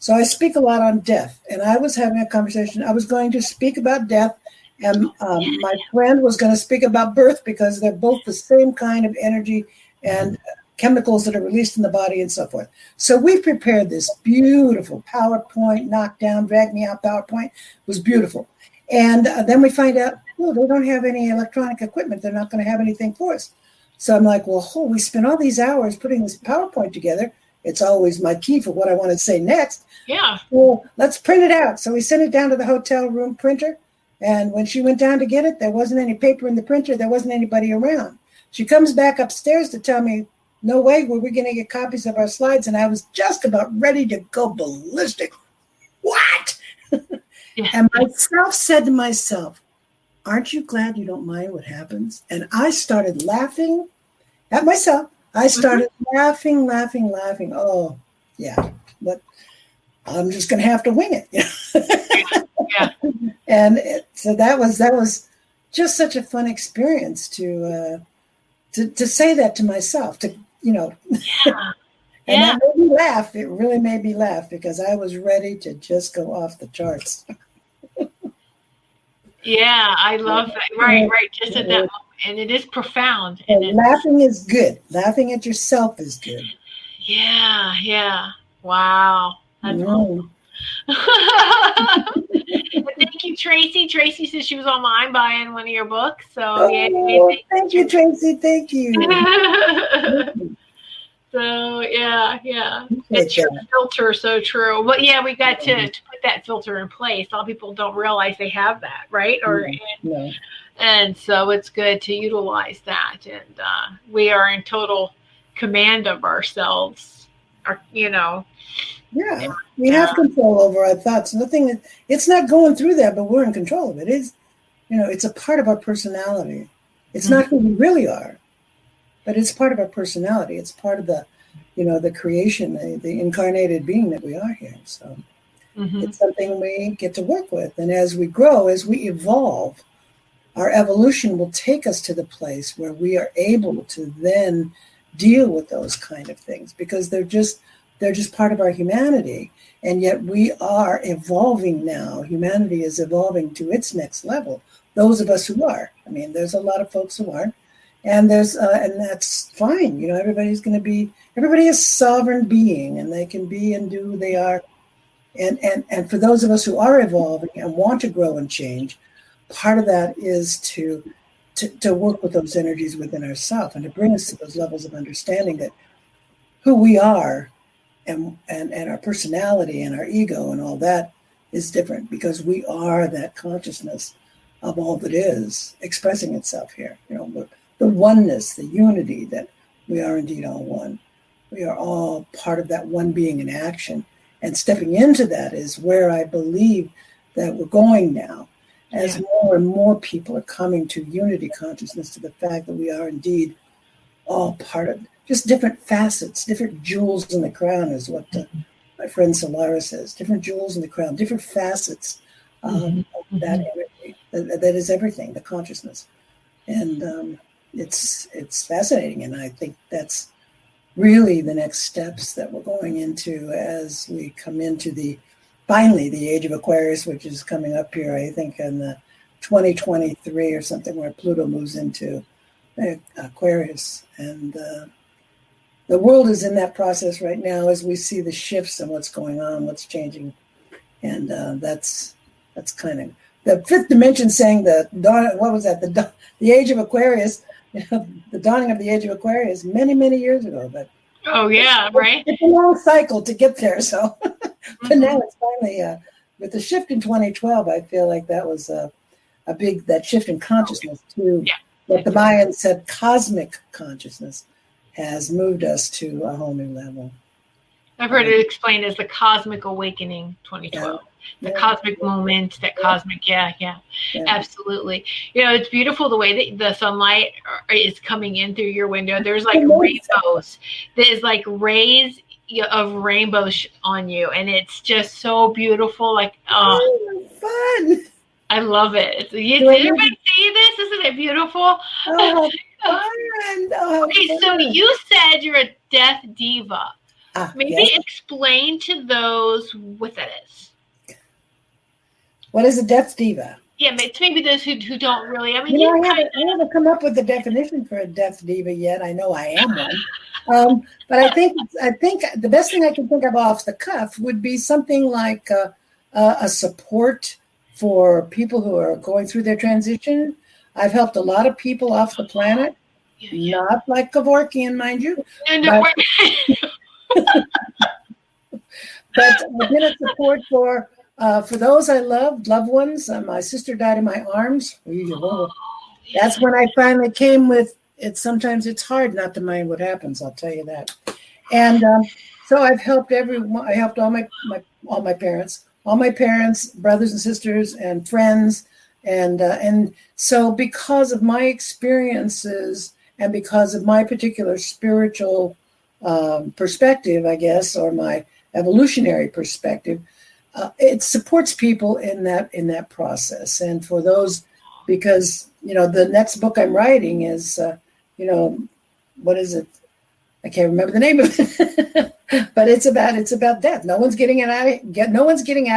So I speak a lot on death, and I was having a conversation. I was going to speak about death, and my friend was going to speak about birth because they're both the same kind of energy and chemicals that are released in the body and so forth. So we prepared this beautiful PowerPoint, knockdown, drag me out PowerPoint. It was beautiful. And then we find out, oh, they don't have any electronic equipment. They're not going to have anything for us. So I'm like, well, we spent all these hours putting this PowerPoint together. It's always my key for what I want to say next. Yeah. Well, let's print it out. So we sent it down to the hotel room printer. And when she went down to get it, there wasn't any paper in the printer. There wasn't anybody around. She comes back upstairs to tell me, no way were we going to get copies of our slides. And I was just about ready to go ballistic. What? Yeah. And myself said to myself, aren't you glad you don't mind what happens? And I started laughing at myself. I started laughing. Oh, yeah. But I'm just going to have to wing it. Yeah. And so that was just such a fun experience to say that to myself, to, you know. Yeah. And that made me laugh. It really made me laugh because I was ready to just go off the charts. Yeah, I love that. Right. Just at that moment. And it is profound. And laughing is good. Laughing at yourself is good. Yeah. Wow. That's awesome. Thank you, Tracy. Tracy says she was online buying one of your books. So, thank you, Tracy. Thank you. So, yeah. It's your filter, so true. But, yeah, we got to put that filter in place. A lot of people don't realize they have that, right? And so it's good to utilize that. And we are in total command of ourselves, you know. Yeah, we have control over our thoughts. Nothing. It's not going through that, but we're in control of it. It's, you know, it's a part of our personality. It's not who we really are. But it's part of our personality. It's part of the, you know, the creation, the incarnated being that we are here. So it's something we get to work with. And as we grow, as we evolve, our evolution will take us to the place where we are able to then deal with those kind of things, because they're just part of our humanity. And yet we are evolving now. Humanity is evolving to its next level. Those of us who are, I mean, there's a lot of folks who aren't, and there's, and that's fine. You know, everybody is sovereign being, and they can be and do who they are. And for those of us who are evolving and want to grow and change, part of that is to work with those energies within ourselves and to bring us to those levels of understanding that who we are and our personality and our ego and all that is different, because we are that consciousness of all that is expressing itself here. You know, the oneness, the unity that we are indeed all one. We are all part of that one being in action. And stepping into that is where I believe that we're going now, as more and more people are coming to unity consciousness, to the fact that we are indeed all part of just different facets, different jewels in the crown, is what my friend Solara says, different jewels in the crown, different facets of that energy. That is everything, the consciousness. And it's fascinating. And I think that's really the next steps that we're going into as we come into finally the age of Aquarius, which is coming up here, I think in the 2023 or something, where Pluto moves into Aquarius. And the world is in that process right now as we see the shifts and what's going on, what's changing. And that's kind of the fifth dimension saying the age of Aquarius. The dawning of the age of Aquarius many, many years ago. But it's a long cycle to get there. So, but now it's finally with the shift in 2012. I feel like that was a big shift in consciousness to what the Mayans said, cosmic consciousness, has moved us to a whole new level. I've heard it explained as the cosmic awakening 2012. Yeah. The cosmic moment, absolutely. You know, it's beautiful the way that the sunlight is coming in through your window. There's like rainbows. There's like rays of rainbows on you, and it's just so beautiful. Like, fun. I love it. Did everybody see this? Isn't it beautiful? Oh, fun. Okay, so you said you're a death diva. Explain to those what that is. What is a death diva? Yeah, it's maybe those who don't really. I mean, I haven't come up with the definition for a death diva yet. I know I am one, but I think the best thing I can think of off the cuff would be something like a support for people who are going through their transition. I've helped a lot of people off the planet, not like Kevorkian, mind you. But I've been a support for those I loved, loved ones. My sister died in my arms. That's when I finally came with it. Sometimes it's hard not to mind what happens, I'll tell you that. And so I've helped everyone. I helped all my parents, brothers and sisters, and friends. And so because of my experiences and because of my particular spiritual perspective, I guess, or my evolutionary perspective, it supports people in that process. And for those, because, you know, the next book I'm writing is, what is it? I can't remember the name of it, but it's about death. No one's getting out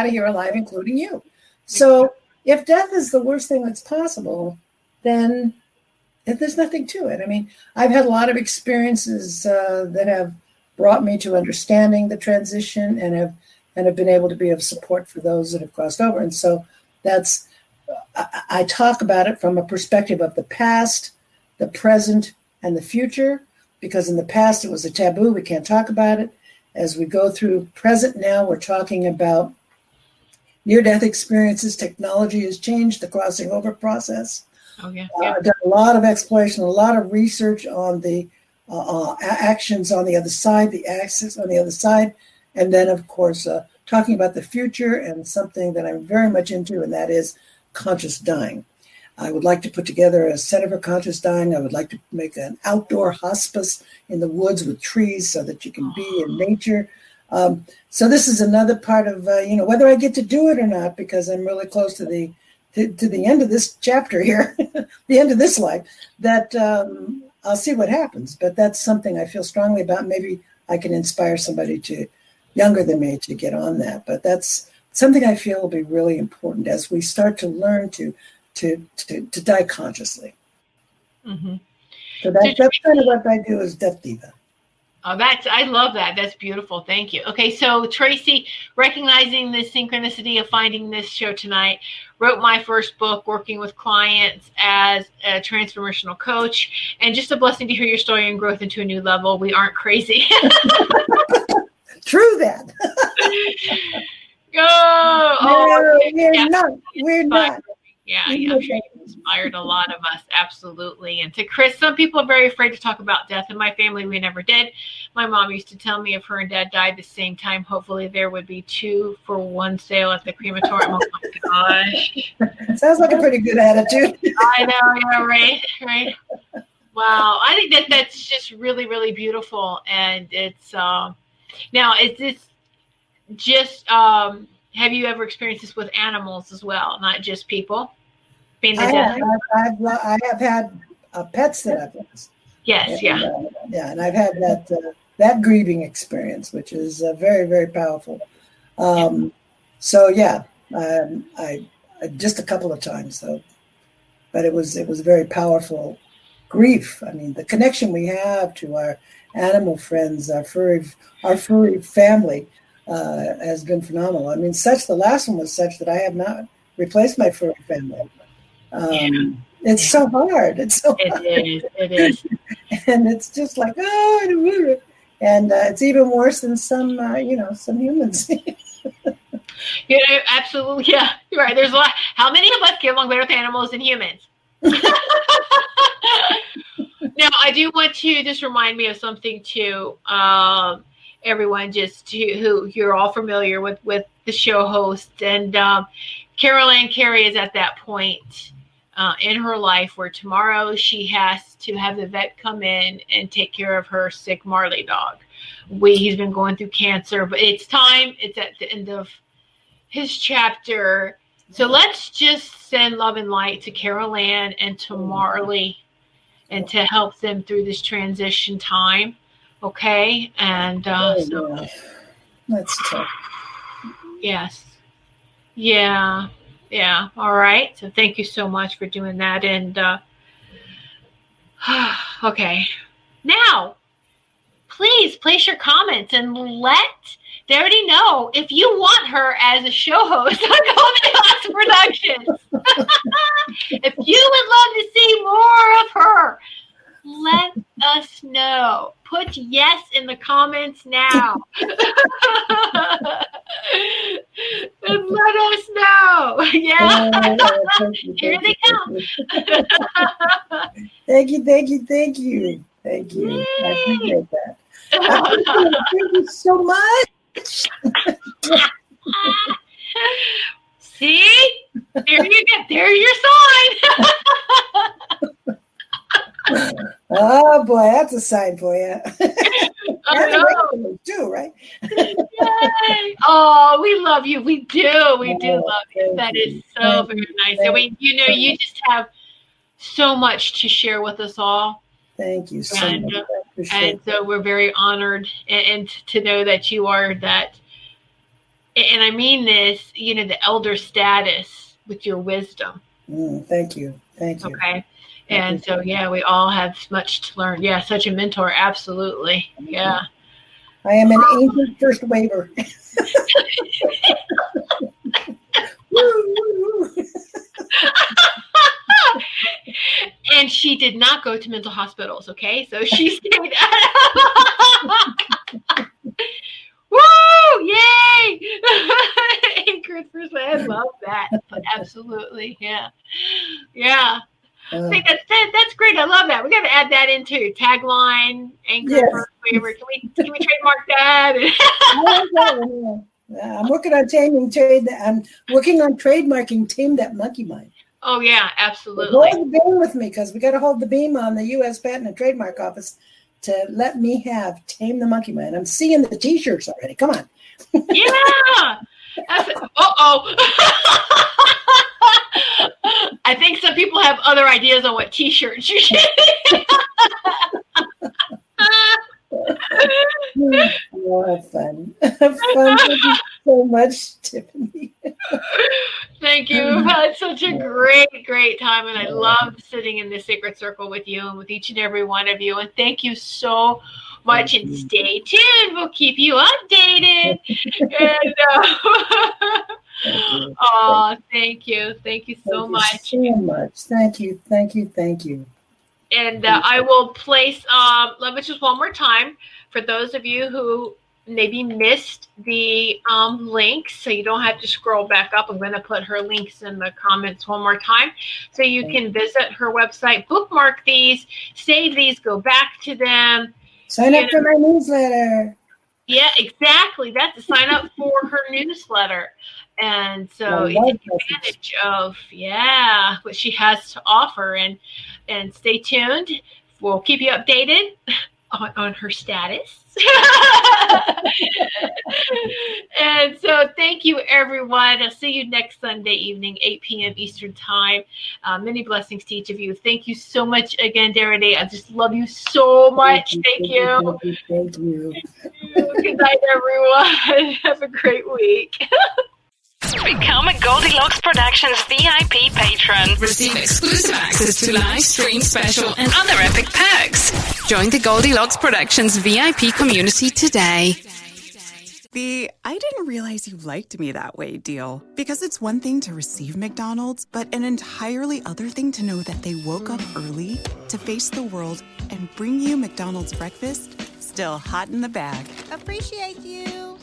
of here alive, including you. So if death is the worst thing that's possible, then there's nothing to it. I mean, I've had a lot of experiences that have brought me to understanding the transition and have been able to be of support for those that have crossed over. And so that's, I talk about it from a perspective of the past, the present, and the future, because in the past it was a taboo. We can't talk about it. As we go through present now, we're talking about near-death experiences. Technology has changed the crossing over process. I've done a lot of exploration, a lot of research on the actions on the other side, the access on the other side. And then, of course, talking about the future and something that I'm very much into, and that is conscious dying. I would like to put together a center for conscious dying. I would like to make an outdoor hospice in the woods with trees so that you can be in nature. So this is another part of, whether I get to do it or not, because I'm really close to the to the end of this chapter here, the end of this life, that I'll see what happens. But that's something I feel strongly about. Maybe I can inspire somebody to younger than me to get on that. But that's something I feel will be really important as we start to learn to die consciously. Mm-hmm. So that's kind of what I do as Death Diva. Oh, I love that. That's beautiful. Thank you. Okay, so Tracy, recognizing the synchronicity of finding this show tonight, wrote my first book, working with clients as a transformational coach, and just a blessing to hear your story and growth into a new level. We aren't crazy. True that. Go. Oh, okay. We're not. Yeah, I'm sure you inspired a lot of us, absolutely. And to Chris, some people are very afraid to talk about death. In my family, we never did. My mom used to tell me if her and dad died the same time, hopefully there would be 2-for-1 sale at the crematorium. Oh, my gosh. Sounds like a pretty good attitude. I know, yeah, right. Wow, I think that's just really, really beautiful. And it's, now, is this just, have you ever experienced this with animals as well, not just people? I have had pets that I've lost. Yes, and I've had that grieving experience, which is very, very powerful. I just a couple of times though, but it was very powerful grief. I mean, the connection we have to our animal friends, our furry family has been phenomenal. I mean, the last one was such that I have not replaced my furry family. It's so hard. It is. And it's just like, I don't remember. And it's even worse than some humans. You know, absolutely. Yeah, you're right. There's a lot. How many of us get along better with animals than humans? Now, I do want to just remind me of something too. Everyone who you're all familiar with the show host. And Carol Ann Carey is at that point in her life where tomorrow she has to have the vet come in and take care of her sick Marley dog. He's been going through cancer, but it's time. It's at the end of his chapter. So let's just send love and light to Carol Ann and to Marley and to help them through this transition time. Okay, and so that's tough. Yes. Yeah. All right. So thank you so much for doing that. And okay, now please place your comments and let Doherty know if you want her as a show host on Goldilocks Productions. If you would love to see more of her, let us know. Put yes in the comments now. And let us know. Yeah. Here they come. Thank you. Yay. I appreciate that. Thank you so much. See? There you go. There's your sign. Oh boy, that's a sign for you. Do right. Yay. Oh, we love you. We do. We do love you. That is so very nice. And you just have so much to share with us all. Thank you so much. And so we're very honored and to know that you are that. And I mean this, the elder status with your wisdom. Thank you. Okay. And so, we all have much to learn. Yeah, such a mentor. Absolutely. Yeah. I am an ancient first waver. And she did not go to mental hospitals, okay? So she stayed at Woo! Yay! Christmas, I love that. But absolutely. Yeah. Yeah. I think that's great. I love that. We got to add that into tagline, anchor, first waiver. Can we trademark that? I'm working on trademarking Tame That Monkey Mind. Oh yeah, absolutely. Hold the beam with me because we got to hold the beam on the U.S. Patent and Trademark Office to let me have Tame the Monkey Mind. I'm seeing the T-shirts already. Come on. Yeah. Uh oh. have other ideas on what t-shirts you should. Oh, have fun. Have fun. Thank you so much, Tiffany. Thank you. I've had such a great time, and I love sitting in this sacred circle with you and with each and every one of you. And thank you so much, and stay tuned. We'll keep you updated. And, oh, thank you. Thank you so much. Thank you so much. Thank you. Thank you. Thank you. And I will place, let me just one more time for those of you who maybe missed the links, so you don't have to scroll back up. I'm going to put her links in the comments one more time, so you can visit her website, bookmark these, save these, go back to them. Sign up for my newsletter. Yeah, exactly. That's a sign up for her newsletter. And so you take advantage of, what she has to offer. And stay tuned. We'll keep you updated on her status. And so thank you, everyone. I'll see you next Sunday evening, 8 p.m. Eastern time. Many blessings to each of you. Thank you so much again, Doherty. I just love you so much. Thank you. Thank you. Good night, everyone. Have a great week. Become a Goldilocks Productions VIP patron. Receive exclusive access to live stream special and other epic perks. Join the Goldilocks Productions VIP community today. The I didn't realize you liked me that way deal. Because it's one thing to receive McDonald's, but an entirely other thing to know that they woke up early to face the world and bring you McDonald's breakfast still hot in the bag. Appreciate you.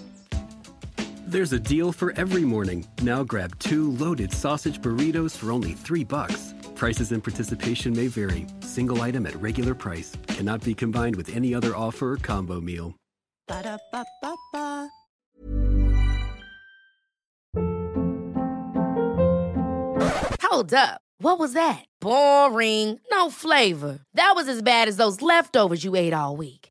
There's a deal for every morning. Now grab 2 loaded sausage burritos for only $3. Prices and participation may vary. Single item at regular price. Cannot be combined with any other offer or combo meal. Ba-da-ba-ba-ba. Hold up. What was that? Boring. No flavor. That was as bad as those leftovers you ate all week.